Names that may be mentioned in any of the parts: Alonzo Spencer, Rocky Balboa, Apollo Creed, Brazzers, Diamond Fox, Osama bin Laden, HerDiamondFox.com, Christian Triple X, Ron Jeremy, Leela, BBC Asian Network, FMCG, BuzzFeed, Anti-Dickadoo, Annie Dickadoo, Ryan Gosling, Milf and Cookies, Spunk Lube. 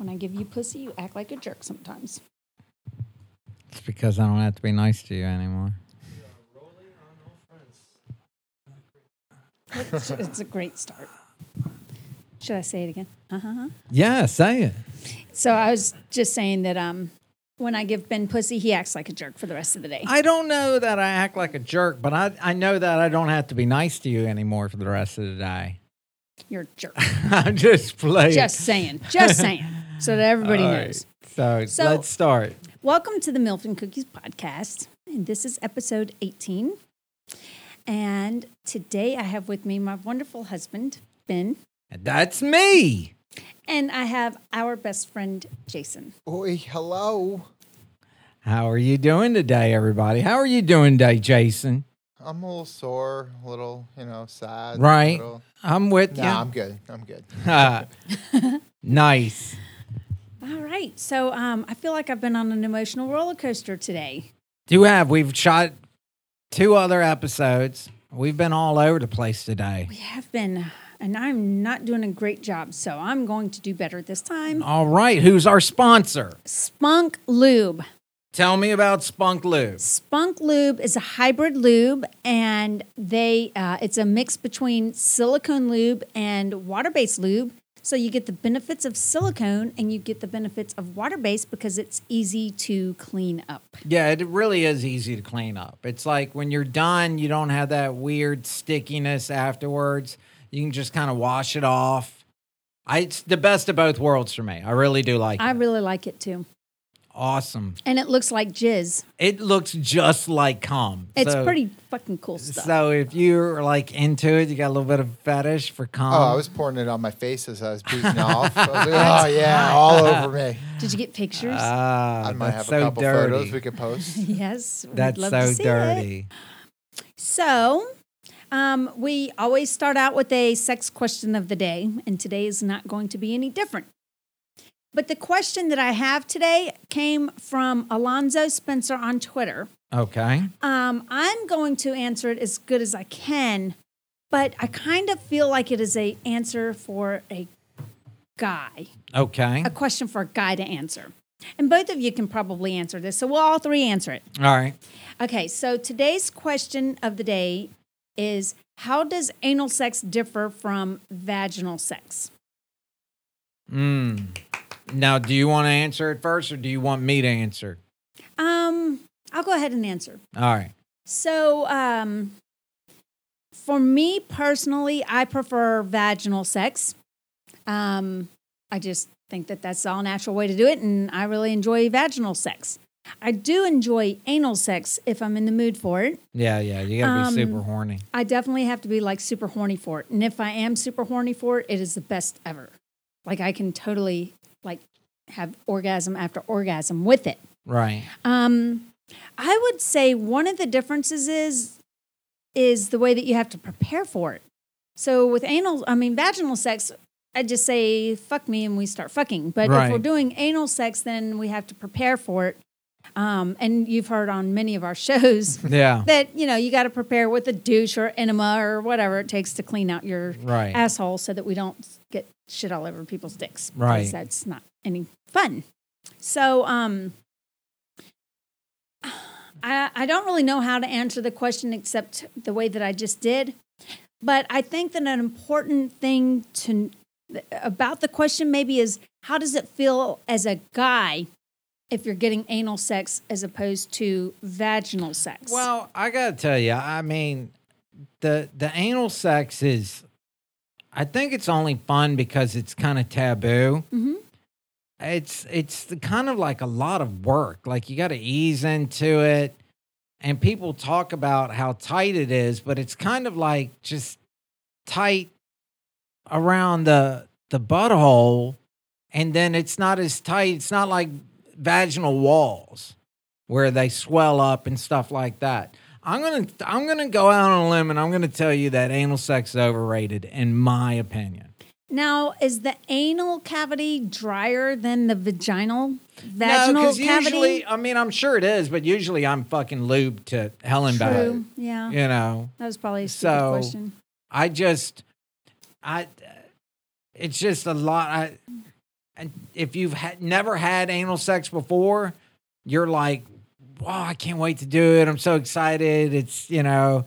When I give you pussy, you act like a jerk sometimes. It's because I don't have to be nice to you anymore. We are rolling on all friends. It's a great start. Should I say it again? Uh-huh. Yeah, say it. So I was just saying that when I give Ben pussy, he acts like a jerk for the rest of the day. I don't know that I act like a jerk, but I know that I don't have to be nice to you anymore for the rest of the day. You're a jerk. I'm just playing. Just saying. So that everybody knows. So let's start. Welcome to the Milf and Cookies podcast. And this is episode 18. And today I have with me my wonderful husband, Ben. And that's me. And I have our best friend, Jason. Oi, hello. How are you doing today, everybody? How are you doing today, Jason? I'm a little sore, a little, sad. Right. I'm with you. Yeah, I'm good. Nice. All right. So I feel like I've been on an emotional roller coaster today. You have. We've shot 2 other episodes. We've been all over the place today. We have been. And I'm not doing a great job, so I'm going to do better this time. All right. Who's our sponsor? Spunk Lube. Tell me about Spunk Lube. Spunk Lube is a hybrid lube, and it's a mix between silicone lube and water-based lube. So you get the benefits of silicone, and you get the benefits of water-based because it's easy to clean up. Yeah, it really is easy to clean up. It's like when you're done, you don't have that weird stickiness afterwards. You can just kind of wash it off. It's the best of both worlds for me. I really do like it. I really like it, too. Awesome. And it looks like jizz. It looks just like cum. It's pretty fucking cool stuff. So if you're into it, you got a little bit of fetish for cum. Oh, I was pouring it on my face as I was boozing off. I was like, oh, yeah, all over me. Did you get pictures? I might have a couple photos we could post. Yes. That's love so to see dirty. It. So... we always start out with a sex question of the day, and today is not going to be any different. But the question that I have today came from Alonzo Spencer on Twitter. Okay. I'm going to answer it as good as I can, but I kind of feel like it is an answer for a guy. Okay. A question for a guy to answer. And both of you can probably answer this, so we'll all 3 answer it. All right. Okay, so today's question of the day is, how does anal sex differ from vaginal sex? Now, do you want to answer it first, or do you want me to answer? I'll go ahead and answer. All right. So, for me personally, I prefer vaginal sex. I just think that that's the all natural way to do it, and I really enjoy vaginal sex. I do enjoy anal sex if I'm in the mood for it. Yeah, you gotta be super horny. I definitely have to be super horny for it. And if I am super horny for it, it is the best ever. I can totally have orgasm after orgasm with it. Right. I would say one of the differences is the way that you have to prepare for it. So with vaginal sex, I just say, fuck me, and we start fucking. But right. If we're doing anal sex, then we have to prepare for it. And you've heard on many of our shows that, you got to prepare with a douche or enema or whatever it takes to clean out your asshole so that we don't get shit all over people's dicks. Right. Because that's not any fun. So I don't really know how to answer the question except the way that I just did. But I think that an important thing about the question maybe is, how does it feel as a guy if you're getting anal sex as opposed to vaginal sex? Well, I got to tell you, the anal sex is, I think it's only fun because it's kind of taboo. Mm-hmm. It's kind of a lot of work. You got to ease into it. And people talk about how tight it is, but it's kind of just tight around the butthole. And then it's not as tight. It's not like vaginal walls where they swell up and stuff like that. I'm gonna go out on a limb, and I'm gonna tell you that anal sex is overrated, in my opinion. Now, is the anal cavity drier than the vaginal no, 'cause cavity? Usually, I'm sure it is, but usually I'm fucking lubed to hell and back. True. Yeah. That was probably a stupid question. I just, it's just a lot. if you've never had anal sex before, you're like, wow, I can't wait to do it. I'm so excited. It's, you know,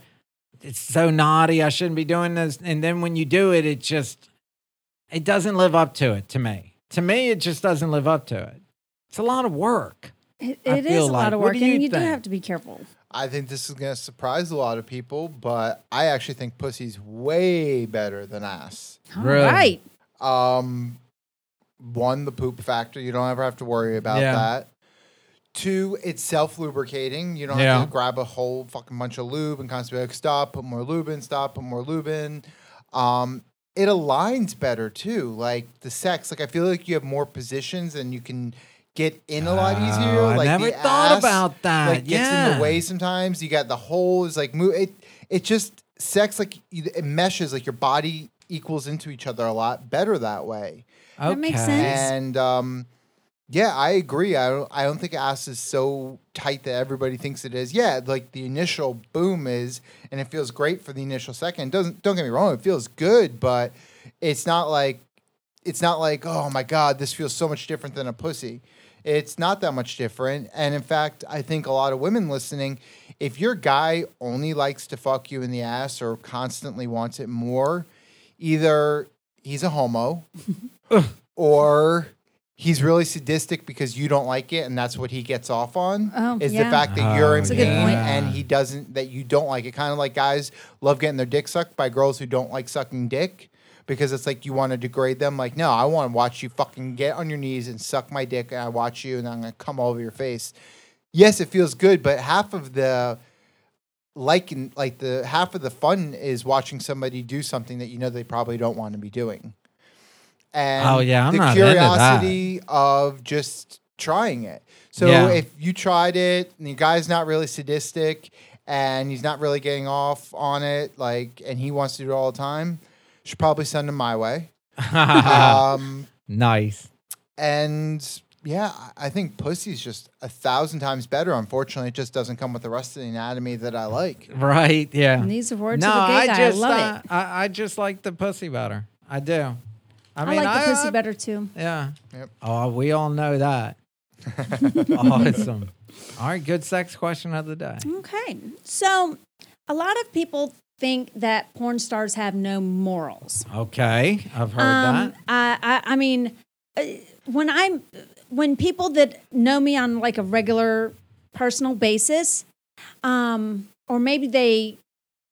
it's so naughty. I shouldn't be doing this. And then when you do it, it just, it doesn't live up to it to me. To me, it just doesn't live up to it. It's a lot of work. It is a lot of work, and you do have to be careful. I think this is going to surprise a lot of people, but I actually think pussy's way better than ass. All right. One, the poop factor. You don't ever have to worry about that. Two, it's self-lubricating. You don't have to grab a whole fucking bunch of lube and constantly be like, stop, put more lube in, stop, put more lube in. It aligns better, too. Like, the sex. Like, I feel like you have more positions and you can get in a lot easier. Like, I never thought about that. Like, gets in the way sometimes. You got the holes. Like, it just, sex, like, it meshes. Like, your body equals into each other a lot better that way. Okay. That makes sense. And, yeah, I agree. I don't think ass is so tight that everybody thinks it is. Yeah, like the initial boom is, and it feels great for the initial second. Don't get me wrong, it feels good, but it's not like, oh my God, this feels so much different than a pussy. It's not that much different. And in fact, I think a lot of women listening, if your guy only likes to fuck you in the ass or constantly wants it more, either he's a homo or he's really sadistic because you don't like it, and that's what he gets off on. The fact that you're in pain and he doesn't, that you don't like it. Kind of like guys love getting their dick sucked by girls who don't like sucking dick because it's like you want to degrade them. Like, no, I want to watch you fucking get on your knees and suck my dick, and I watch you, and I'm going to come all over your face. Yes, it feels good, but half of the fun is watching somebody do something that you know they probably don't want to be doing. And the curiosity of just trying it. So if you tried it and the guy's not really sadistic and he's not really getting off on it, like, and he wants to do it all the time, you should probably send him my way. Nice. And yeah, I think pussy's just 1,000 times better. Unfortunately, it just doesn't come with the rest of the anatomy that I like. Right. Yeah. And these are words to the gay guy. I love it. I just like the pussy better. I do. I mean, I like the pussy better, too. Yeah. Yep. Oh, we all know that. Awesome. All right, good sex question of the day. Okay. So, a lot of people think that porn stars have no morals. Okay. I've heard that. I mean, when people that know me on, like, a regular personal basis, or maybe they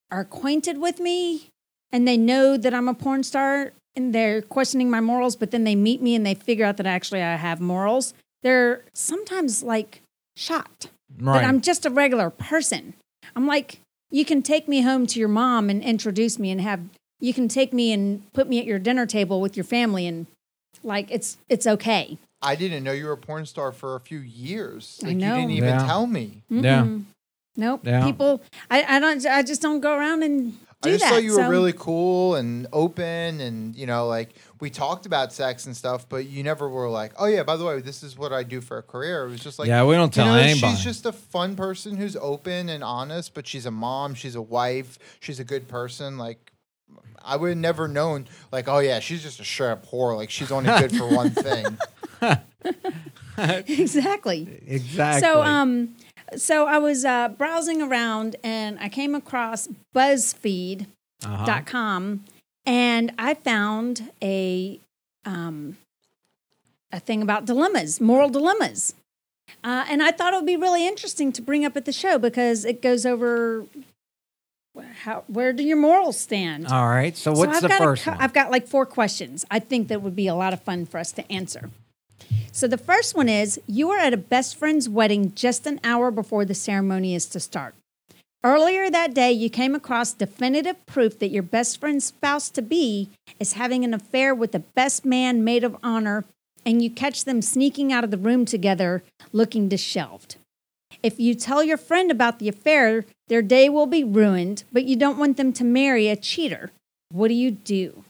are acquainted with me and they know that I'm a porn star, and they're questioning my morals, but then they meet me and they figure out that actually I have morals, they're sometimes, like, shocked. Right. That I'm just a regular person. I'm like, you can take me home to your mom and introduce me and you can take me and put me at your dinner table with your family and, like, it's okay. I didn't know you were a porn star for a few years. Like, I know. You didn't even tell me. Mm-mm. Yeah. Nope. Yeah. People, I just don't go around and... I just thought you were really cool and open and, you know, like, we talked about sex and stuff, but you never were like, oh, yeah, by the way, this is what I do for a career. It was just like, yeah, we don't tell anybody. She's just a fun person who's open and honest, but she's a mom, she's a wife, she's a good person. Like, I would have never known, like, oh, yeah, she's just a straight up whore. Like, she's only good for one thing. Exactly. So, So I was browsing around, and I came across BuzzFeed.com, and I found a thing about dilemmas, moral dilemmas. And I thought it would be really interesting to bring up at the show because it goes over where do your morals stand. All right. So what's the first one? I've got like 4 questions. I think that would be a lot of fun for us to answer. So the first one is, you are at a best friend's wedding just an hour before the ceremony is to start. Earlier that day, you came across definitive proof that your best friend's spouse-to-be is having an affair with the best man, maid of honor, and you catch them sneaking out of the room together looking disheveled. If you tell your friend about the affair, their day will be ruined, but you don't want them to marry a cheater. What do you do?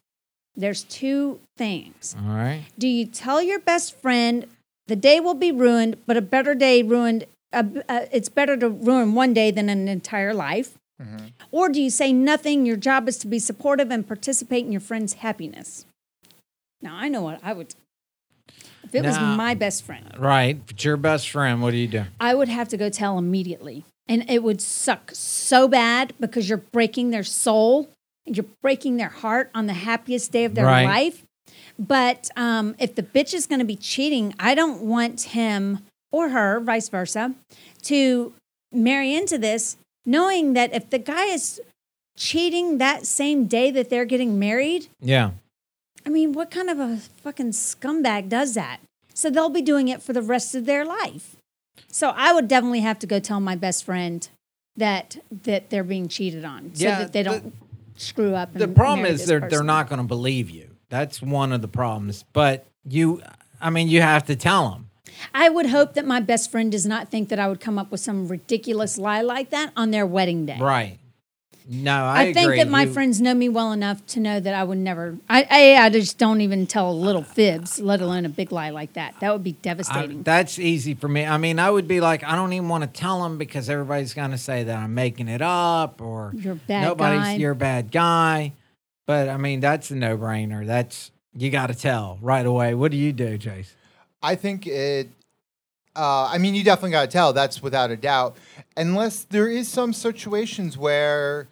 There's 2 things. All right. Do you tell your best friend the day will be ruined, but a better day ruined? It's better to ruin one day than an entire life. Mm-hmm. Or do you say nothing? Your job is to be supportive and participate in your friend's happiness. Now I know what I would do. If it was my best friend. Right. If it's your best friend, what do you do? I would have to go tell immediately. And it would suck so bad because you're breaking their soul. You're breaking their heart on the happiest day of their life. But if the bitch is going to be cheating, I don't want him or her, vice versa, to marry into this, knowing that if the guy is cheating that same day that they're getting married. Yeah. I mean, what kind of a fucking scumbag does that? So they'll be doing it for the rest of their life. So I would definitely have to go tell my best friend that they're being cheated on so that they don't screw up. The problem is they're not going to believe you. That's one of the problems. But you have to tell them. I would hope that my best friend does not think that I would come up with some ridiculous lie like that on their wedding day. Right. No, I think that my friends know me well enough to know that I would never. I just don't even tell little fibs, let alone a big lie like that. That would be devastating. That's easy for me. I mean, I would be like, I don't even want to tell them because everybody's going to say that I'm making it up or you're a bad guy. You're a bad guy. But I mean, that's a no-brainer. That's you got to tell right away. What do you do, Jace? I think it. You definitely got to tell. That's without a doubt. Unless there is some situations where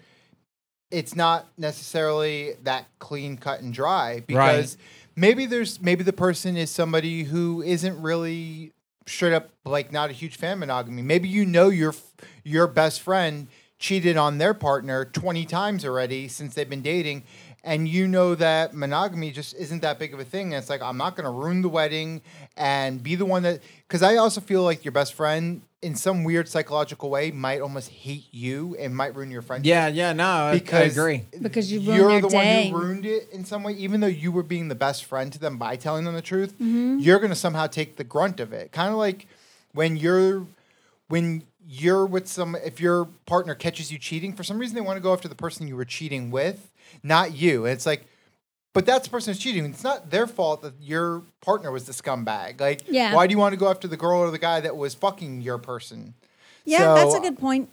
it's not necessarily that clean, cut, and dry. Because maybe the person is somebody who isn't really straight up, like, not a huge fan of monogamy. Maybe your best friend cheated on their partner 20 times already since they've been dating. And you know that monogamy just isn't that big of a thing. And it's like, I'm not going to ruin the wedding and be the one that... Because I also feel like your best friend, in some weird psychological way, might almost hate you and might ruin your friendship. Yeah, no, I agree. Because you ruined their day. You're the one who ruined it in some way. Even though you were being the best friend to them by telling them the truth, you're going to somehow take the grunt of it. Kind of like when you're with if your partner catches you cheating, for some reason they want to go after the person you were cheating with, not you. And it's like, but that's the person who's cheating. It's not their fault that your partner was the scumbag. Like, why do you want to go after the girl or the guy that was fucking your person? Yeah, so, that's a good point.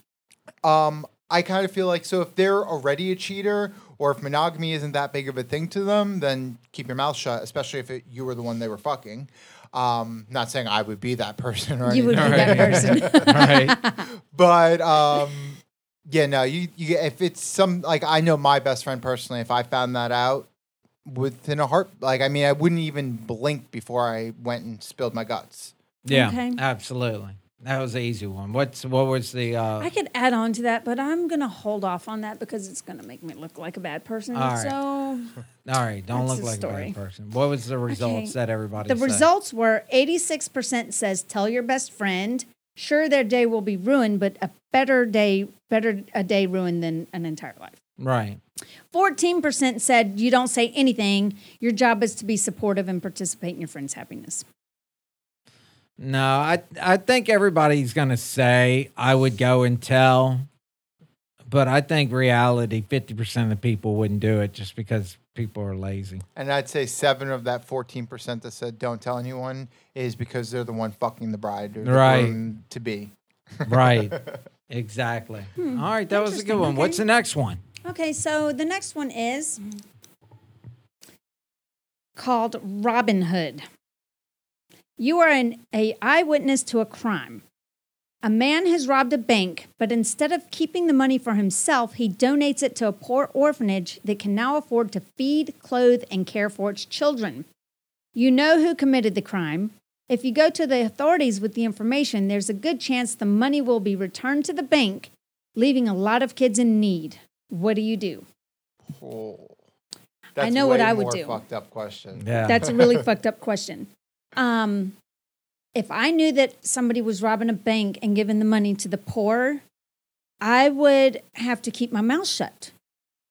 I kind of feel like, so if they're already a cheater or if monogamy isn't that big of a thing to them, then keep your mouth shut, especially if you were the one they were fucking. Not saying I would be that person or anything. You would be that person. Right. But, if it's I know my best friend personally, if I found that out within a heart, I wouldn't even blink before I went and spilled my guts. Yeah, okay. Absolutely. That was the easy one. What was the... I could add on to that, but I'm going to hold off on that because it's going to make me look like a bad person. All right. So, all right. Don't look like a bad person. What was the results that everybody said? The results were 86% says, tell your best friend. Sure, their day will be ruined, but a better a day ruined than an entire life. Right. 14% said, you don't say anything. Your job is to be supportive and participate in your friend's happiness. No, I think everybody's going to say I would go and tell, but I think reality 50% of the people wouldn't do it just because people are lazy. And I'd say 7 of that 14% that said don't tell anyone is because they're the one fucking the bride or the groom to be. Right. Exactly. All right, that was a good one. Okay. What's the next one? Okay, so the next one is called Robin Hood. You are an eyewitness to a crime. A man has robbed a bank, but instead of keeping the money for himself, he donates it to a poor orphanage that can now afford to feed, clothe, and care for its children. You know who committed the crime. If you go to the authorities with the information, there's a good chance the money will be returned to the bank, leaving a lot of kids in need. What do you do? Oh, that's I know what I would do. Fucked up question. Yeah. That's a really fucked up question. If I knew that somebody was robbing a bank and giving the money to the poor, I would have to keep my mouth shut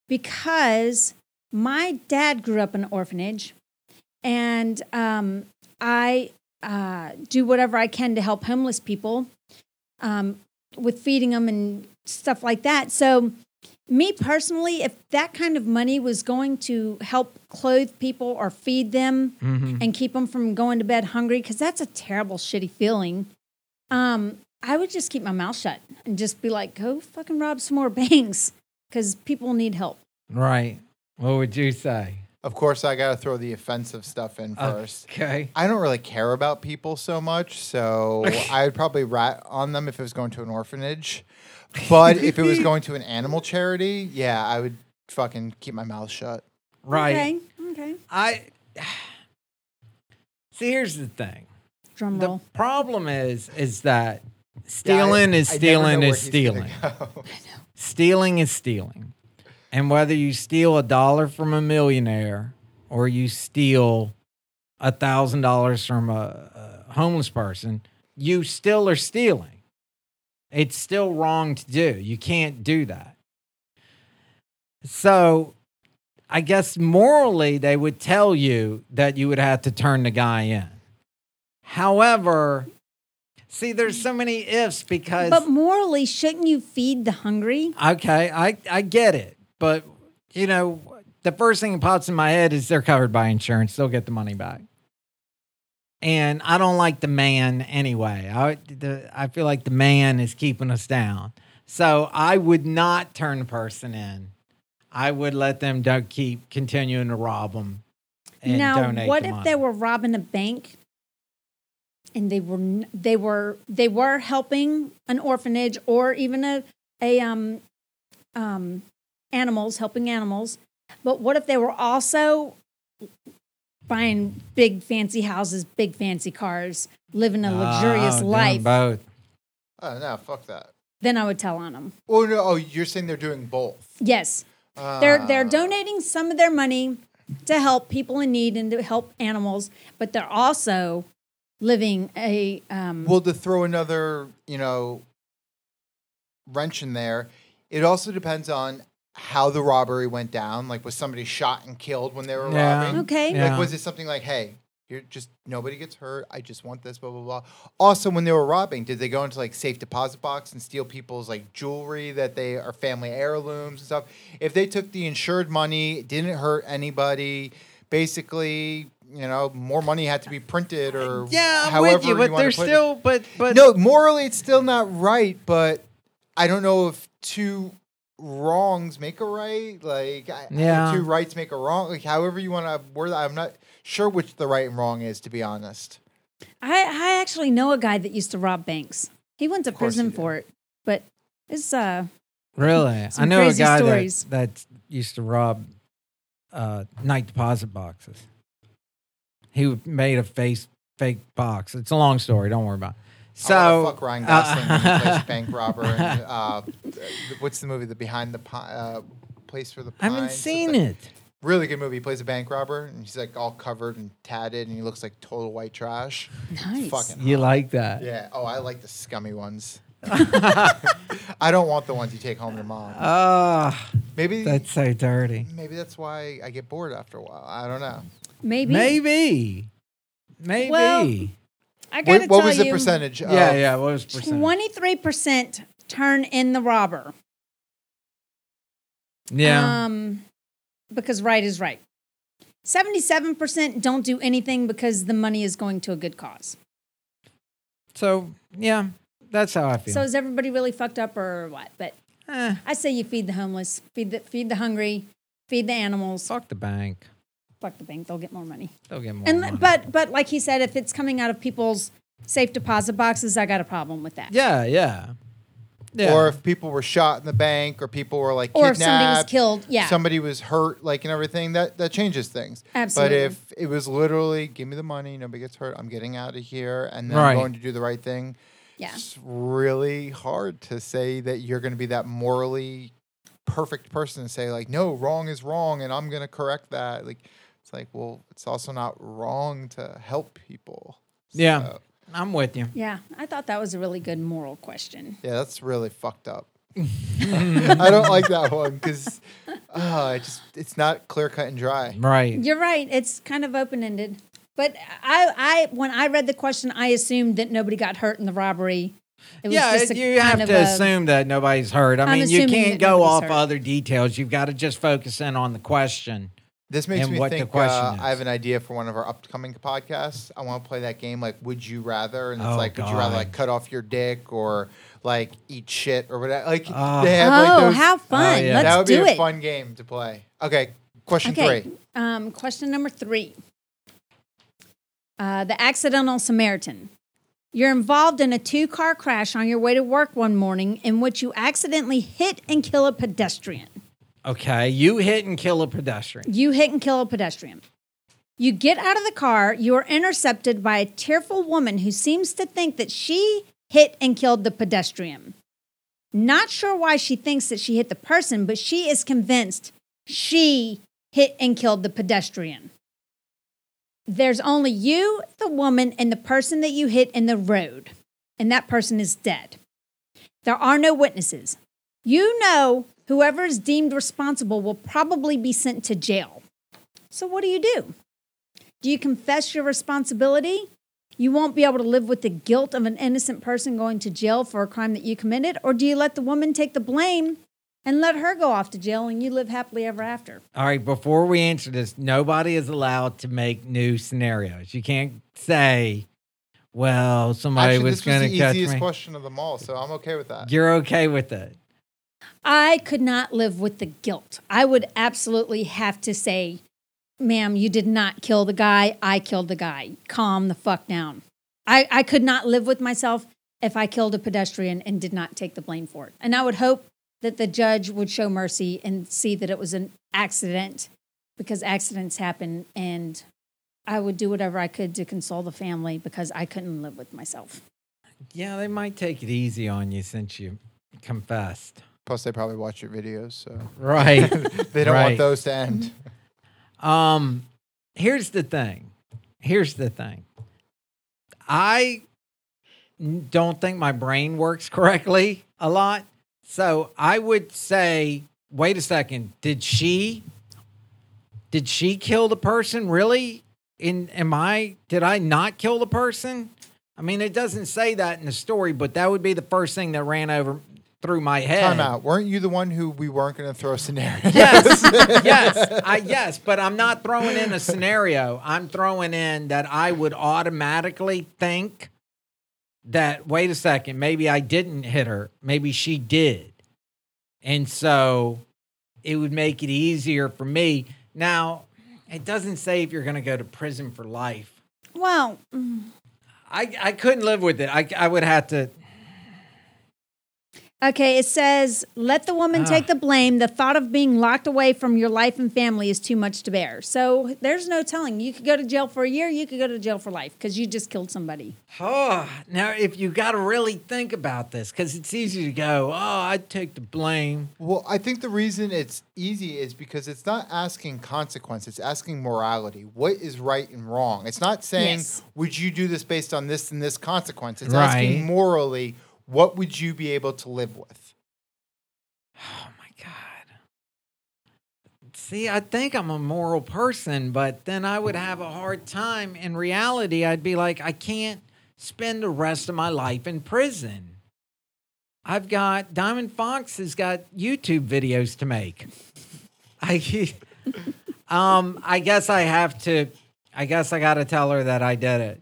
because my dad grew up in an orphanage and I do whatever I can to help homeless people with feeding them and stuff like that. So me personally, if that kind of money was going to help clothe people or feed them and keep them from going to bed hungry, because that's a terrible, shitty feeling, I would just keep my mouth shut and just be like, go fucking rob some more banks because people need help. Right. What would you say? Of course, I got to throw the offensive stuff in first. Okay. I don't really care about people so much, so I would probably rat on them if it was going to an orphanage. But if it was going to an animal charity, yeah, I would fucking keep my mouth shut. Right. Okay. Okay. See, here's the thing. Drum roll. The problem is that stealing is stealing is stealing. I know. Stealing is stealing. And whether you steal $1 from a millionaire or you steal $1,000 from a homeless person, you still are stealing. It's still wrong to do. You can't do that. So I guess morally they would tell you that you would have to turn the guy in. However, see, there's so many ifs because... But morally, shouldn't you feed the hungry? Okay, I get it. But, you know, the first thing that pops in my head is they're covered by insurance. They'll get the money back. And I don't like the man anyway. I feel like the man is keeping us down. So I would not turn the person in. I would let them keep continuing to rob them and donate the money. Now, what if they were robbing a bank and they were helping an orphanage or even a animals, helping animals. But what if they were also buying big fancy houses, big fancy cars, living a luxurious life? Both. Oh, no, fuck that. Then I would tell on them. Oh, no, you're saying they're doing both? Yes. They're donating some of their money to help people in need and to help animals, but they're also living a... Well, to throw another, wrench in there, it also depends on how the robbery went down. Like, was somebody shot and killed when they were robbing? Okay. Yeah. Like, was it something like, hey, you're just nobody gets hurt. I just want this, blah, blah, blah. Also, when they were robbing, did they go into, like, safe deposit box and steal people's, like, jewelry that they are family heirlooms and stuff? If they took the insured money, it didn't hurt anybody, basically... more money had to be printed or however with you, but they're still, but no, morally it's still not right, but I don't know if two wrongs make a right, two rights make a wrong, like however you want to word. I'm not sure which the right and wrong is, to be honest. I actually know a guy that used to rob banks. He went to prison for it, but it's really I know a guy that used to rob night deposit boxes. He made a fake box. It's a long story. Don't worry about it. So fuck Ryan Gosling, bank robber. And, what's the movie? The Behind the Place for the Pines. I haven't seen it. Really good movie. He plays a bank robber, and he's like all covered and tatted, and he looks like total white trash. Nice. Fucking you hot. Like that? Yeah. Oh, I like the scummy ones. I don't want the ones you take home to mom. Maybe that's so dirty. Maybe that's why I get bored after a while. I don't know. Maybe. Well, I gotta tell you. What was the percentage? Yeah. What was the percentage? 23% turn in the robber. Yeah. Because right is right. 77% don't do anything because the money is going to a good cause. So yeah, that's how I feel. So is everybody really fucked up or what? But I say you feed the homeless, feed the hungry, feed the animals. Fuck the bank. Fuck the bank. They'll get more money. Money. But like he said, if it's coming out of people's safe deposit boxes, I got a problem with that. Yeah. Or if people were shot in the bank or people were like kidnapped. Or if somebody was killed. Yeah. Somebody was hurt and everything. That changes things. Absolutely. But if it was literally, give me the money, nobody gets hurt, I'm getting out of here, and then I'm going to do the right thing. Yeah. It's really hard to say that you're going to be that morally perfect person and say like, no, wrong is wrong and I'm going to correct that. It's like, well, it's also not wrong to help people. So. Yeah, I'm with you. Yeah, I thought that was a really good moral question. Yeah, that's really fucked up. I don't like that one because it's not clear cut and dry. Right. You're right. It's kind of open-ended. But when I read the question, I assumed that nobody got hurt in the robbery. You have to assume that nobody's hurt. I mean, you can't go off other details. You've got to just focus in on the question. This makes me think I have an idea for one of our upcoming podcasts. I want to play that game, like, would you rather? And it's would you rather, like, cut off your dick or, like, eat shit or whatever? Like, they have, like, those, how fun. Let's do it. That would be a fun game to play. Okay, Question three. Question number three. The accidental Samaritan. You're involved in a two-car crash on your way to work one morning in which you accidentally hit and kill a pedestrian. Okay, you hit and kill a pedestrian. You hit and kill a pedestrian. You get out of the car. You are intercepted by a tearful woman who seems to think that she hit and killed the pedestrian. Not sure why she thinks that she hit the person, but she is convinced she hit and killed the pedestrian. There's only you, the woman, and the person that you hit in the road, and that person is dead. There are no witnesses. You know whoever is deemed responsible will probably be sent to jail. So what do you do? Do you confess your responsibility? You won't be able to live with the guilt of an innocent person going to jail for a crime that you committed, or do you let the woman take the blame and let her go off to jail, and you live happily ever after? All right, before we answer this, nobody is allowed to make new scenarios. You can't say, well, somebody was going to catch me. Actually, this was the easiest question of them all, so I'm okay with that. You're okay with it. I could not live with the guilt. I would absolutely have to say, ma'am, you did not kill the guy. I killed the guy. Calm the fuck down. I could not live with myself if I killed a pedestrian and did not take the blame for it. And I would hope that the judge would show mercy and see that it was an accident, because accidents happen, and I would do whatever I could to console the family because I couldn't live with myself. Yeah, they might take it easy on you since you confessed. Plus, they probably watch your videos, so right. They don't want those to end. Here's the thing. I don't think my brain works correctly a lot. So I would say, wait a second, did she kill the person? Really? Did I not kill the person? I mean, it doesn't say that in the story, but that would be the first thing that ran over through my head. Time out. Weren't you the one who we weren't going to throw a scenario? Yes. Yes, but I'm not throwing in a scenario. I'm throwing in that I would automatically think that, wait a second, maybe I didn't hit her. Maybe she did. And so it would make it easier for me. Now, it doesn't say if you're going to go to prison for life. Well, I couldn't live with it. I would have to. Okay, it says, let the woman take the blame. The thought of being locked away from your life and family is too much to bear. So there's no telling. You could go to jail for a year. You could go to jail for life because you just killed somebody. Oh, now, if you got to really think about this, because it's easy to go, I'd take the blame. Well, I think the reason it's easy is because it's not asking consequence. It's asking morality. What is right and wrong? It's not saying, would you do this based on this and this consequence? It's asking morally, what would you be able to live with? Oh, my God. See, I think I'm a moral person, but then I would have a hard time. In reality, I'd be like, I can't spend the rest of my life in prison. I've got, Diamond Fox has got YouTube videos to make. I guess I got to tell her that I did it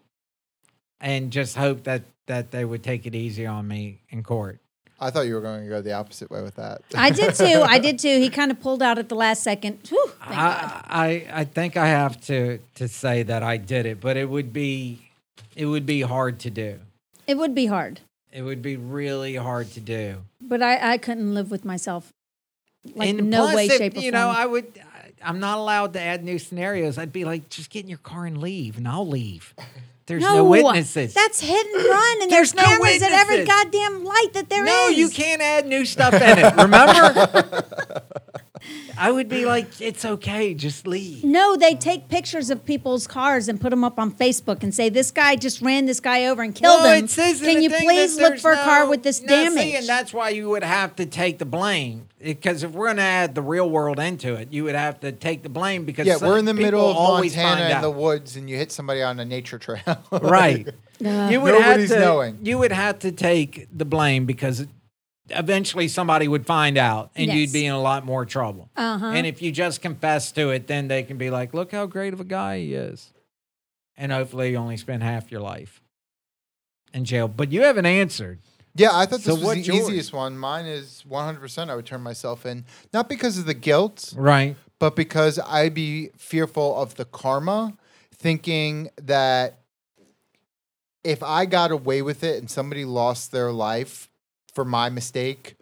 and just hope that they would take it easy on me in court. I thought you were going to go the opposite way with that. I did too. He kind of pulled out at the last second. Whew, I think I have to say that I did it, but it would be hard to do. It would be hard. It would be really hard to do. But I couldn't live with myself. Like, and no plus way, if, shape, or form. You know, I'm not allowed to add new scenarios. I'd be like, just get in your car and leave, and I'll leave. There's no witnesses. That's hit and run, and there's no cameras witnesses at every goddamn light that there is. No, you can't add new stuff in it, remember? I would be like, it's okay, just leave. No, they take pictures of people's cars and put them up on Facebook and say, this guy just ran this guy over and killed him. Can you please look for a car with this damage? See, and that's why you would have to take the blame. Because if we're going to add the real world into it, you would have to take the blame because we're in the middle of Montana in the woods and you hit somebody on a nature trail. Right. You would have to take the blame because eventually somebody would find out and you'd be in a lot more trouble. Uh-huh. And if you just confess to it, then they can be like, look how great of a guy he is. And hopefully you only spend half your life in jail. But you haven't answered. Yeah, I thought this was the easiest one. Mine is 100% I would turn myself in. Not because of the guilt. Right. but because I be fearful of the karma, thinking that if I got away with it and somebody lost their life for my mistake,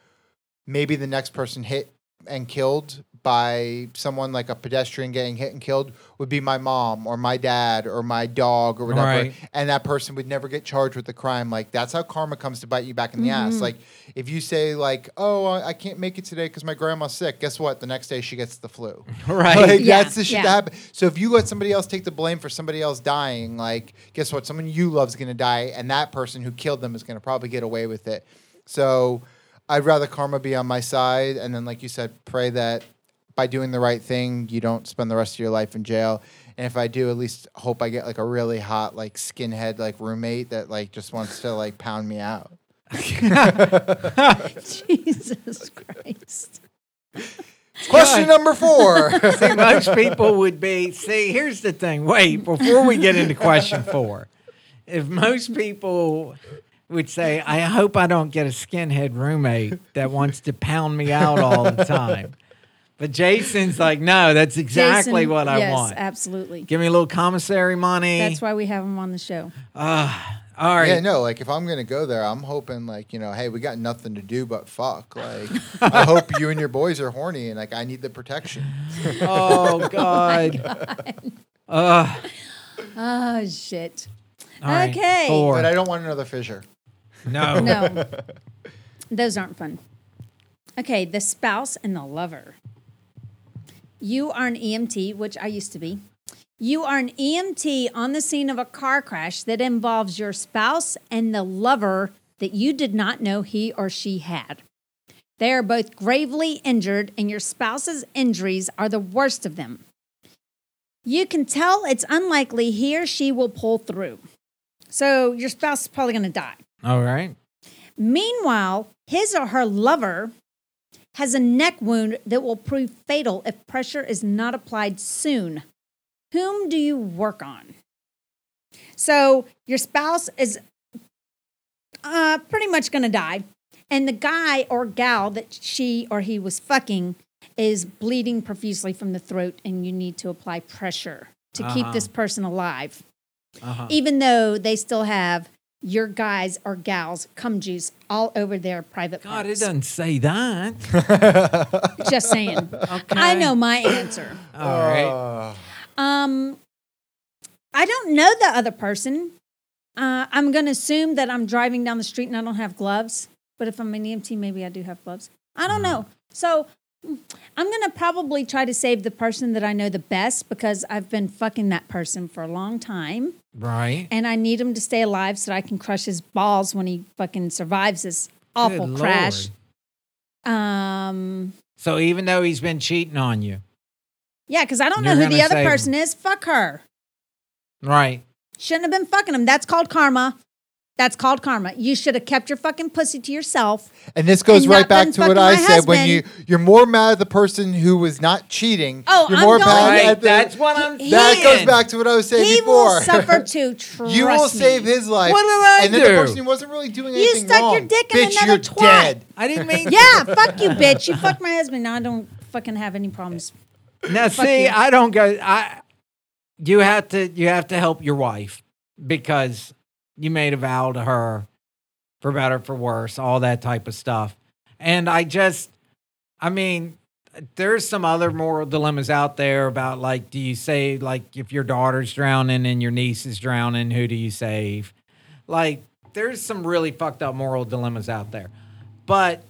maybe the next person hit and killed by someone, like a pedestrian getting hit and killed, would be my mom or my dad or my dog or whatever. Right. And that person would never get charged with the crime. Like, that's how karma comes to bite you back in the ass. Like, if you say, like, oh, I can't make it today because my grandma's sick. Guess what? The next day she gets the flu. Right. Like, that's the shit that happens. So if you let somebody else take the blame for somebody else dying, like, guess what? Someone you love is going to die. And that person who killed them is going to probably get away with it. So I'd rather karma be on my side. And then, like you said, pray that by doing the right thing, you don't spend the rest of your life in jail. And if I do, at least hope I get like a really hot, like skinhead, like roommate that like just wants to like pound me out. Jesus Christ. Question number 4. See, most people would be, see, here's the thing. Wait, before we get into question 4, if most people would say, I hope I don't get a skinhead roommate that wants to pound me out all the time. But Jason's like, no, that's exactly what I want. Yes, absolutely. Give me a little commissary money. That's why we have him on the show. All right. Yeah, no, like if I'm going to go there, I'm hoping like, you know, hey, we got nothing to do but fuck. Like, I hope you and your boys are horny and like I need the protection. Oh, God. Oh, shit. Right, okay. 4. But I don't want another fissure. No. No. Those aren't fun. Okay, the spouse and the lover. You are an EMT, which I used to be. You are an EMT on the scene of a car crash that involves your spouse and the lover that you did not know he or she had. They are both gravely injured, and your spouse's injuries are the worst of them. You can tell it's unlikely he or she will pull through. So your spouse is probably going to die. All right. Meanwhile, his or her lover has a neck wound that will prove fatal if pressure is not applied soon. Whom do you work on? So your spouse is pretty much going to die, and the guy or gal that she or he was fucking is bleeding profusely from the throat, and you need to apply pressure to keep this person alive, even though they still have your guys or gals cum juice all over their private parts. God, it doesn't say that. Just saying. Okay. I know my answer. All right. I don't know the other person. I'm going to assume that I'm driving down the street and I don't have gloves. But if I'm an EMT, maybe I do have gloves. I don't know. So I'm going to probably try to save the person that I know the best because I've been fucking that person for a long time. Right. And I need him to stay alive so I can crush his balls when he fucking survives this awful crash. So even though he's been cheating on you. Yeah, because I don't know who the other person is. Fuck her. Right. Shouldn't have been fucking him. That's called karma. That's called karma. You should have kept your fucking pussy to yourself. And this goes right back to what I said. When you're more mad at the person who was not cheating. Oh, you're more mad at the, that's what I'm saying. That goes back to what I was saying before. He will suffer too, trust me. You will save his life. What did I do? And then the person who wasn't really doing anything wrong. You stuck your dick in another twat. Bitch, you're dead. I didn't mean to. Yeah, fuck you, bitch. You fucked my husband. Now I don't fucking have any problems. Now, see, I don't go. You have to help your wife because you made a vow to her for better, for worse, all that type of stuff. And there's some other moral dilemmas out there about like, do you say like if your daughter's drowning and your niece is drowning, who do you save? Like there's some really fucked up moral dilemmas out there. But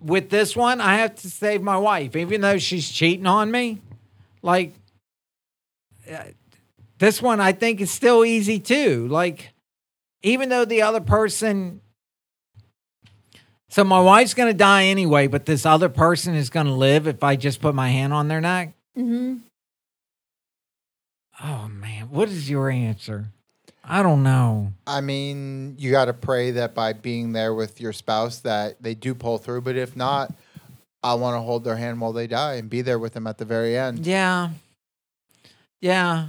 with this one, I have to save my wife, even though she's cheating on me. Like this one I think is still easy too. Like, even though the other person, so my wife's going to die anyway, but this other person is going to live if I just put my hand on their neck? Mm-hmm. Oh, man. What is your answer? I don't know. I mean, you got to pray that by being there with your spouse that they do pull through, but if not, I want to hold their hand while they die and be there with them at the very end. Yeah. Yeah.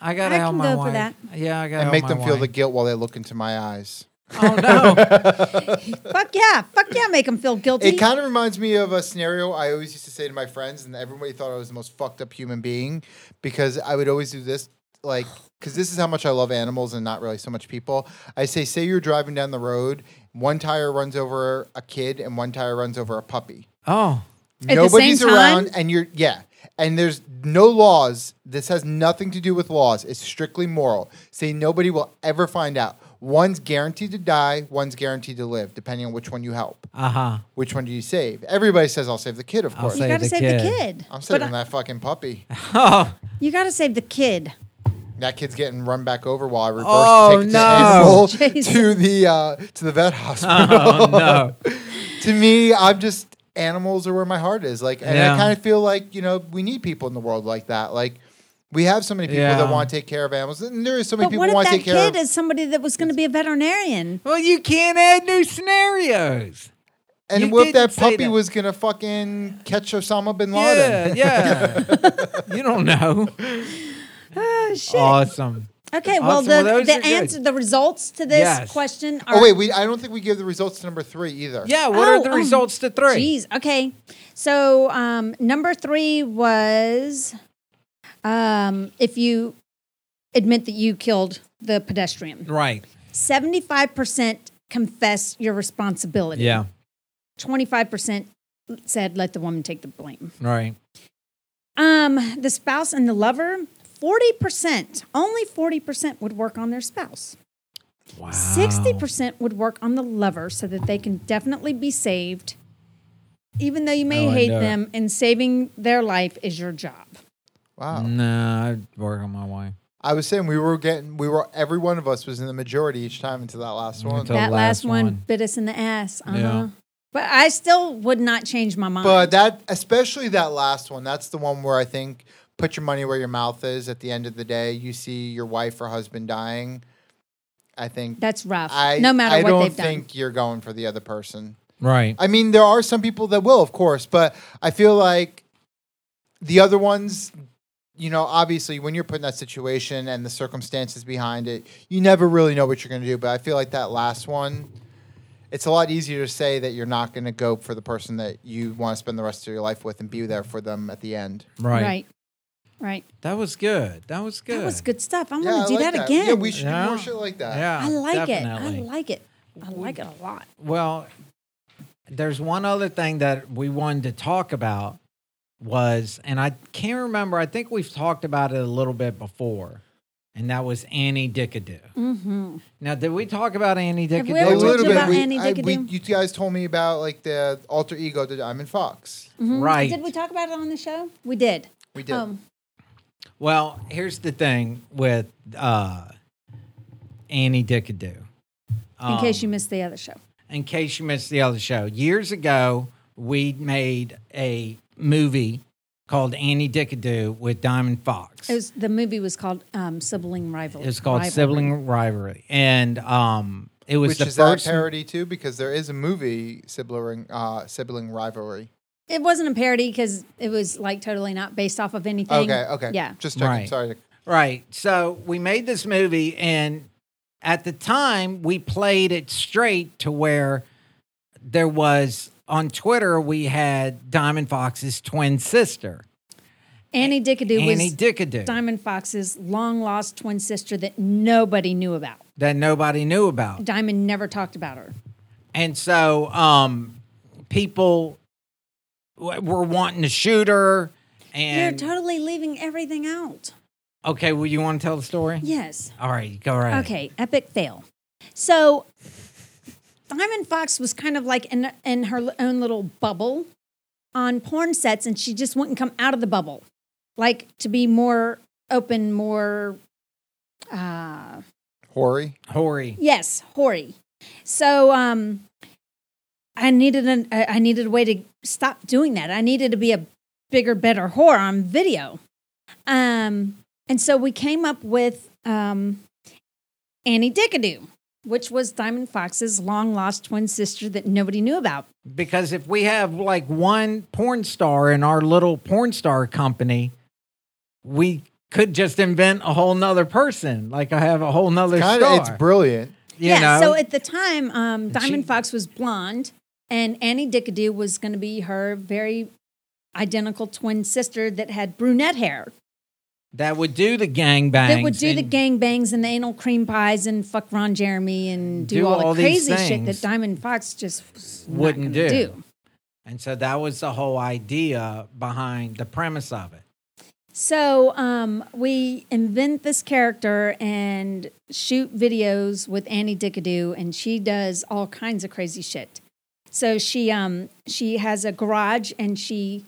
I gotta help my wife. Yeah, I gotta help my wife. And make them feel the guilt while they look into my eyes. Oh, no. Fuck yeah. Fuck yeah. Make them feel guilty. It kind of reminds me of a scenario I always used to say to my friends, and everybody thought I was the most fucked up human being because I would always do this, like, because this is how much I love animals and not really so much people. I say you're driving down the road, one tire runs over a kid and one tire runs over a puppy. Oh. Nobody's around, and you're, yeah. And there's no laws. This has nothing to do with laws. It's strictly moral. Say nobody will ever find out. One's guaranteed to die. One's guaranteed to live, depending on which one you help. Uh-huh. Which one do you save? Everybody says, I'll save the kid, of course. You got to save the kid. I'm saving that fucking puppy. Oh. You got to save the kid. That kid's getting run back over while I reverse to take the animal to the vet hospital. Oh, no. To me, I'm just... Animals are where my heart is. Like, and I kind of feel like, you know, we need people in the world like that. Like, we have so many people that want to take care of animals. And there is so many people who want to take care of... But what if that kid is somebody that was going to be a veterinarian? Well, you can't add new scenarios. And what if that puppy was going to fucking catch Osama bin Laden? Yeah, yeah. You don't know. Oh, shit. Awesome. Okay, well, the answer, the results to this question are... Oh, wait, I don't think we give the results to number 3 either. Yeah, what are the results to 3? Geez, okay. So number 3 was if you admit that you killed the pedestrian. Right. 75% confess your responsibility. Yeah. 25% said let the woman take the blame. Right. The spouse and the lover... 40%, only 40% would work on their spouse. Wow. 60% would work on the lover so that they can definitely be saved, even though you may hate them, and saving their life is your job. Wow. Nah, I'd work on my wife. I was saying every one of us was in the majority each time until that last one. That last one bit us in the ass. Uh-huh. Yeah. But I still would not change my mind. But especially that last one, that's the one where I think... Put your money where your mouth is. At the end of the day, you see your wife or husband dying. I think that's rough. No matter what they've done, I don't think you're going for the other person. Right. I mean, there are some people that will, of course, but I feel like the other ones, you know, obviously when you're put in that situation and the circumstances behind it, you never really know what you're going to do. But I feel like that last one, it's a lot easier to say that you're not going to go for the person that you want to spend the rest of your life with and be there for them at the end. Right. Right. Right. That was good. That was good. That was good stuff. I want to do that again. Yeah, we should do more shit like that. Yeah, I like it. I like it. I like it a lot. Well, there's one other thing that we wanted to talk about was, and I can't remember, I think we've talked about it a little bit before, and that was Anti-Dickadoo. Mm-hmm. Now, did we talk about Anti-Dickadoo? We a little bit. You guys told me about like the alter ego to Diamond Fox. Mm-hmm. Right. Did we talk about it on the show? We did. We did. Well, here's the thing with Anti-Dickadoo. In case you missed the other show. In case you missed the other show. Years ago, we made a movie called Anti-Dickadoo with Diamond Fox. The movie was called Sibling Rivalry. It's called Sibling Rivalry. And it was the first... Which is a parody, too, because there is a movie, Sibling Rivalry. It wasn't a parody because it was like totally not based off of anything. Okay. Yeah. Just checking. Right. Sorry. Right. So we made this movie, and at the time, we played it straight to where there was, on Twitter, we had Diamond Fox's twin sister. Anti-Dickadoo was Diamond Fox's long-lost twin sister that nobody knew about. Diamond never talked about her. And so people... We're wanting to shoot her, and you're totally leaving everything out. Okay, well, you want to tell the story? Yes. All right, go right. Okay, epic fail. So, Diamond Fox was kind of like in her own little bubble on porn sets, and she just wouldn't come out of the bubble, like to be more open, more hoary. Yes, hoary. So, I needed a way to stop doing that. I needed to be a bigger, better whore on video. And so we came up with Anti-Dickadoo, which was Diamond Fox's long-lost twin sister that nobody knew about. Because if we have, like, one porn star in our little porn star company, we could just invent a whole nother person. Like, I have a whole nother star. It's brilliant. You know. So at the time, Diamond Fox was blonde, and Annie Dickadoo was going to be her very identical twin sister that had brunette hair. That would do the gangbangs. That would do the gangbangs and the anal cream pies and fuck Ron Jeremy and do all the crazy shit that Diamond Fox just wouldn't do. And so that was the whole idea behind the premise of it. So we invent this character and shoot videos with Annie Dickadoo, and she does all kinds of crazy shit. So she has a garage, and she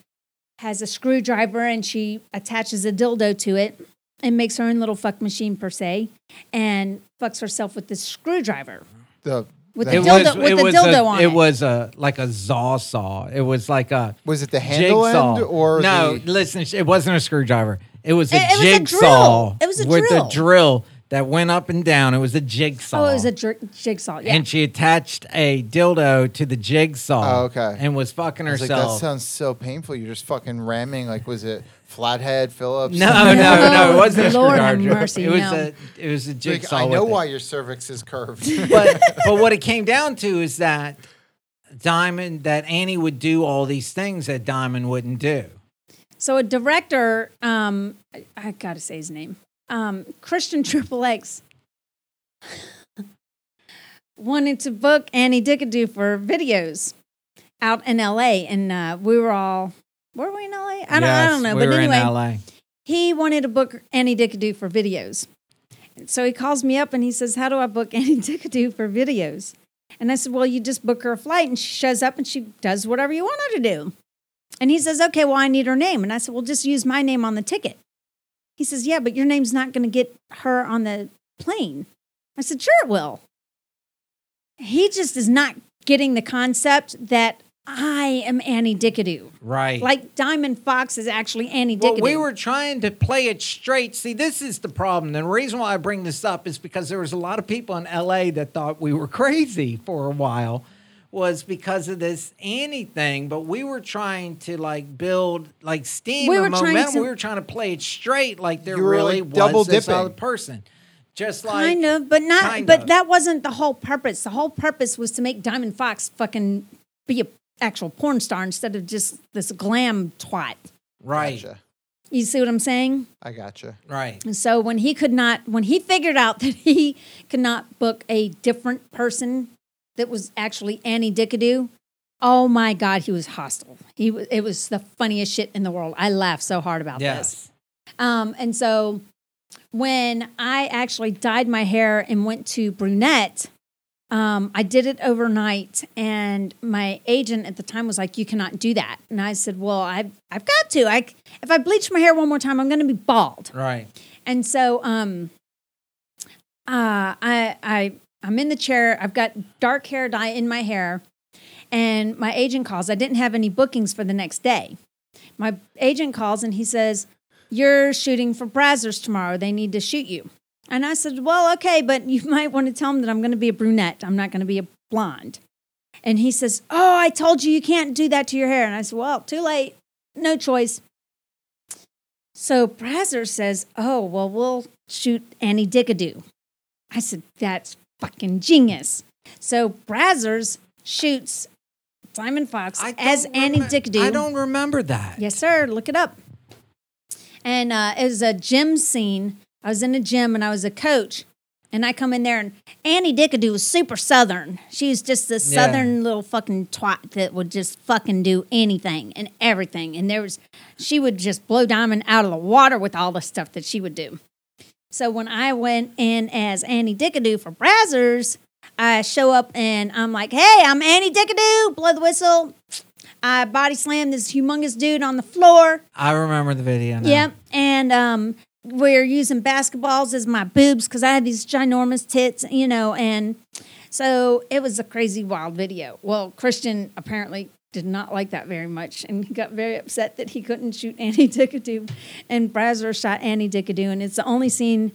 has a screwdriver, and she attaches a dildo to it and makes her own little fuck machine, per se, and fucks herself with this screwdriver. With the dildo on it. It was like a zaw saw. It was like a Was it the handle jigsaw. End? Or no, the... listen, it wasn't a screwdriver. It was a jigsaw. It was a drill. With a drill that went up and down. It was a jigsaw. Oh, it was a jigsaw, yeah. And she attached a dildo to the jigsaw. Oh, okay. And was fucking herself. Like, that sounds so painful. You're just fucking ramming. Like, was it Flathead Phillips? No. It wasn't a screwdriver. Lord have mercy, it was a jigsaw. Like, I know why your cervix is curved. But what it came down to is that Annie would do all these things that Diamond wouldn't do. So a director, I gotta say his name. Christian Triple X wanted to book Annie Dickadoo for videos out in L.A. And we were all, were we in L.A.? I don't know. But anyway, in LA. He wanted to book Annie Dickadoo for videos. And so he calls me up and he says, how do I book Annie Dickadoo for videos? And I said, well, you just book her a flight and she shows up and she does whatever you want her to do. And he says, okay, well, I need her name. And I said, well, just use my name on the ticket. He says, yeah, but your name's not going to get her on the plane. I said, sure it will. He just is not getting the concept that I am Annie Dickadoo. Right. Like Diamond Fox is actually Annie Dickadoo. Well, we were trying to play it straight. See, this is the problem. And the reason why I bring this up is because there was a lot of people in L.A. that thought we were crazy for a while was because of this Annie thing, but we were trying to like build like steam and momentum. We were trying to play it straight, like there really was this other person. Just like kind of, but not. But that wasn't the whole purpose. The whole purpose was to make Diamond Fox fucking be an actual porn star instead of just this glam twat. Right. Gotcha. You see what I'm saying? I gotcha. Right. And so when he figured out that he could not book a different person that was actually Annie Dickadoo, oh my God, he was hostile. It was the funniest shit in the world. I laughed so hard about this. And so when I actually dyed my hair and went to brunette, I did it overnight. And my agent at the time was like, you cannot do that. And I said, well, I've got to. If I bleach my hair one more time, I'm going to be bald. Right. And so I'm in the chair. I've got dark hair dye in my hair, and my agent calls. I didn't have any bookings for the next day. My agent calls, and he says, you're shooting for Brazzers tomorrow. They need to shoot you. And I said, well, okay, but you might want to tell them that I'm going to be a brunette. I'm not going to be a blonde. And he says, oh, I told you can't do that to your hair. And I said, well, too late. No choice. So Brazzers says, oh, well, we'll shoot Annie Dickadoo. I said, that's fucking genius. So Brazzers shoots Diamond Fox as Annie Dickadoo. I don't remember that. Yes, sir. Look it up. And it was a gym scene. I was in a gym and I was a coach. And I come in there and Annie Dickadoo was super Southern. She was just this Southern little fucking twat that would just fucking do anything and everything. And she would just blow Diamond out of the water with all the stuff that she would do. So when I went in as Annie Dickadoo for Brazzers, I show up and I'm like, hey, I'm Annie Dickadoo, blow the whistle. I body slammed this humongous dude on the floor. I remember the video now. Yep, and we're using basketballs as my boobs because I had these ginormous tits, and so it was a crazy, wild video. Well, Christian apparently did not like that very much and he got very upset that he couldn't shoot Annie Dickadoo. And Brazzers shot Annie Dickadoo, and it's the only scene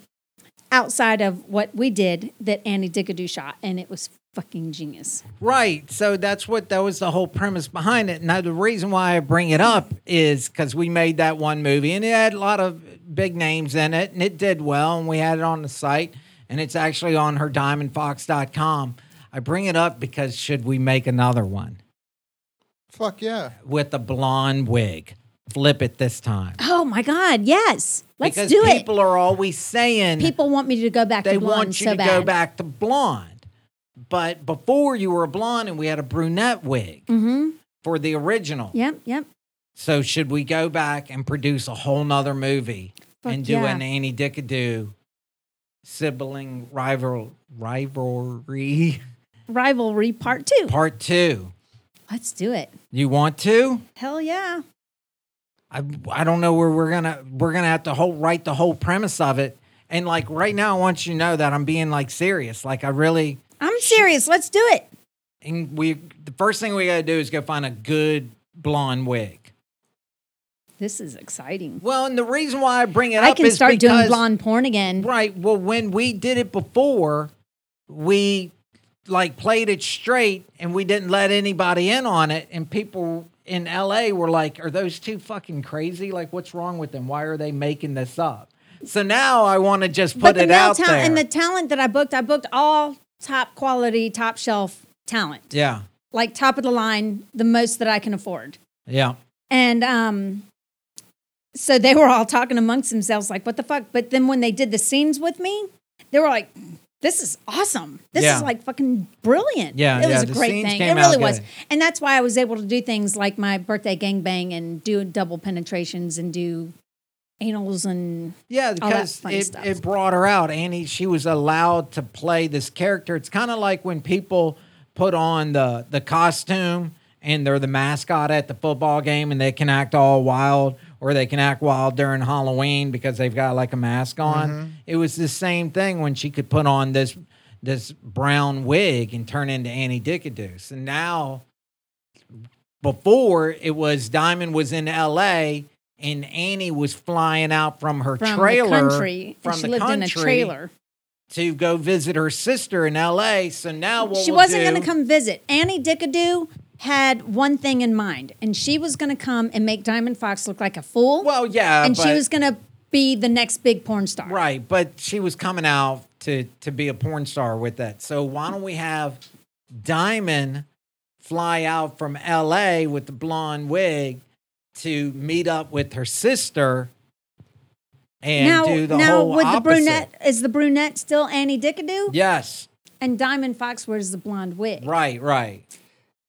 outside of what we did that Annie Dickadoo shot, and it was fucking genius. Right, so that was the whole premise behind it. Now, the reason why I bring it up is because we made that one movie, and it had a lot of big names in it, and it did well, and we had it on the site. and it's actually on HerDiamondFox.com. I bring it up because should we make another one? Fuck yeah. With a blonde wig. Flip it this time. Oh, my God. Yes. Let's do it. Because people are always saying. People want me to go back to blonde. They want you to go back to blonde. But before you were a blonde and we had a brunette wig for the original. Yep, yep. So should we go back and produce a whole nother movie and do an Annie Dickadoo sibling rivalry? Rivalry part two. Part two. Let's do it. You want to? Hell yeah. I don't know where we're gonna have to write the whole premise of it. And like right now, I want you to know that I'm being like serious. Like I'm serious. Let's do it. And the first thing we gotta do is go find a good blonde wig. This is exciting. Well, and the reason why I bring it up is because I can start doing blonde porn again. Right. Well, when we did it before, we like played it straight and we didn't let anybody in on it, and people in LA were like, are those two fucking crazy? Like, what's wrong with them? Why are they making this up? So now I want to just put it out there. And the talent that I booked all top quality, top shelf talent. Yeah. Like top of the line, the most that I can afford. Yeah. And so they were all talking amongst themselves like, what the fuck? But then when they did the scenes with me, they were like, this is awesome. This is like fucking brilliant. Yeah, it was a great thing. It really was. Good. And that's why I was able to do things like my birthday gangbang and do double penetrations and do anals and all that fun stuff. It brought her out. Annie, she was allowed to play this character. It's kind of like when people put on the costume and they're the mascot at the football game and they can act all wild or they can act wild during Halloween because they've got like a mask on. Mm-hmm. It was the same thing when she could put on this brown wig and turn into Annie Dickadoo. So now, before it was Diamond was in L.A. and Annie was flying out from her from the country, in a trailer to go visit her sister in L.A. So now what she wasn't going to come visit. Annie Dickadoo had one thing in mind, and she was going to come and make Diamond Fox look like a fool. Well, yeah. And she was going to be the next big porn star. Right, but she was coming out to be a porn star with that. So why don't we have Diamond fly out from L.A. with the blonde wig to meet up with her sister and do the whole opposite. Now, is the brunette still Annie Dickadoo? Yes. And Diamond Fox wears the blonde wig. Right, right.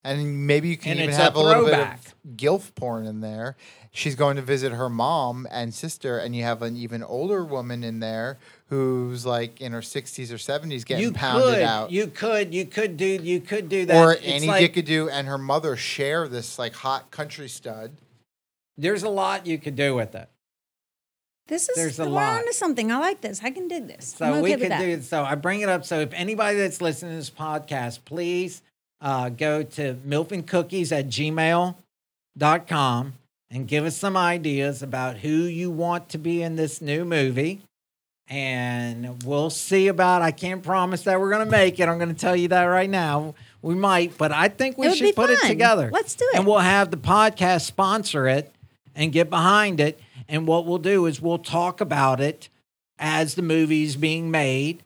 And maybe you can even have a little bit of gilf porn in there. She's going to visit her mom and sister, and you have an even older woman in there who's like in her 60s or 70s getting pounded out. You could do that. Or Annie Dickadoo and her mother share this like hot country stud. There's a lot you could do with it. We're onto something. I like this. I can dig this. So we could do it. So I bring it up. So if anybody that's listening to this podcast, please. Go to milfandcookies@gmail.com and give us some ideas about who you want to be in this new movie. And we'll see I can't promise that we're going to make it. I'm going to tell you that right now. We might, but I think we should put it together. Let's do it. And we'll have the podcast sponsor it and get behind it. And what we'll do is we'll talk about it as the movie's being made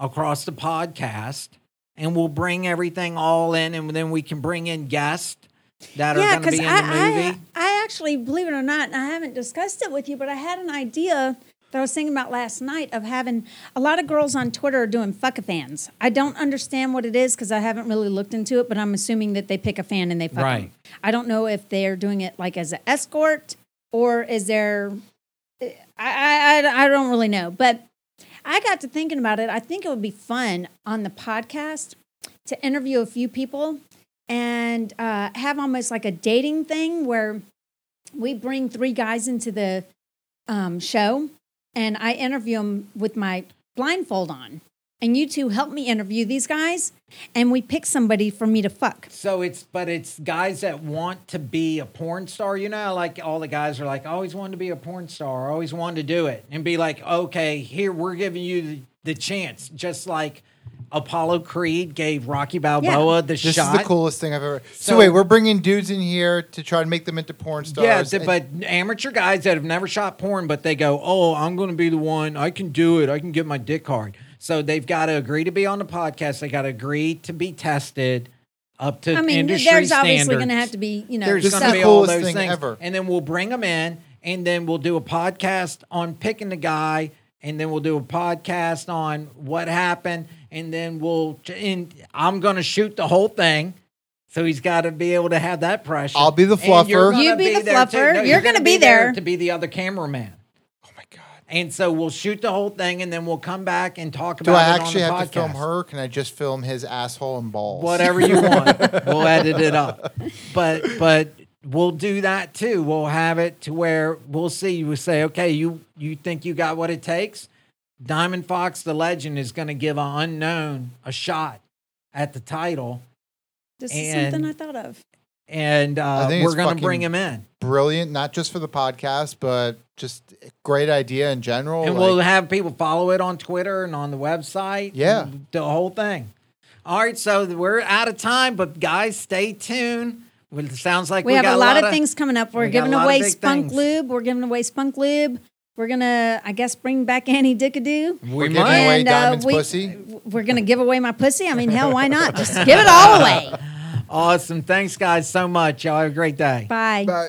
across the podcast. And we'll bring everything all in, and then we can bring in guests that are going to be in the movie. I actually, believe it or not, and I haven't discussed it with you, but I had an idea that I was thinking about last night of having a lot of girls on Twitter are doing fuck-a-fans. I don't understand what it is because I haven't really looked into it, but I'm assuming that they pick a fan and they fuck them. I don't know if they're doing it like as an escort or is there... I don't really know, but... I got to thinking about it. I think it would be fun on the podcast to interview a few people and have almost like a dating thing where we bring three guys into the show and I interview them with my blindfold on. And you two help me interview these guys and we pick somebody for me to fuck. So it's guys that want to be a porn star, you know, like all the guys are like, I always wanted to be a porn star. I always wanted to do it and be like, okay, here, we're giving you the chance. Just like Apollo Creed gave Rocky Balboa the shot. This is the coolest thing I've ever. So wait, we're bringing dudes in here to try to make them into porn stars. Yeah, but amateur guys that have never shot porn, but they go, oh, I'm going to be the one. I can do it. I can get my dick hard. So they've got to agree to be on the podcast. They got to agree to be tested up to industry standards. There's obviously going to have to be, there's going to be all those things. Ever. And then we'll bring them in, and then we'll do a podcast on picking the guy, and then we'll do a podcast on what happened, and then I'm going to shoot the whole thing. So he's got to be able to have that pressure. I'll be the fluffer. You be the fluffer. You're going to be there to be the other cameraman. Oh my God. And so we'll shoot the whole thing, and then we'll come back and talk about it on the podcast. Do I actually have to film her? Or can I just film his asshole and balls? Whatever you want. We'll edit it up. But we'll do that too. We'll have it to where we'll see. We'll say, okay, you think you got what it takes? Diamond Fox, the legend, is going to give an unknown a shot at the title. This is something I thought of. And we're going to bring him in. Brilliant, not just for the podcast, but just a great idea in general. And we'll have people follow it on Twitter and on the website. Yeah. The whole thing. All right, so we're out of time, but guys, stay tuned. Well, it sounds like we have a lot of things coming up. We're giving away Spunk Lube. We're going to, I guess, bring back Annie Dickadoo. We're giving away Diamond's pussy. We're going to give away my pussy. I mean, hell, why not? Just give it all away. Awesome. Thanks, guys, so much. Y'all have a great day. Bye. Bye.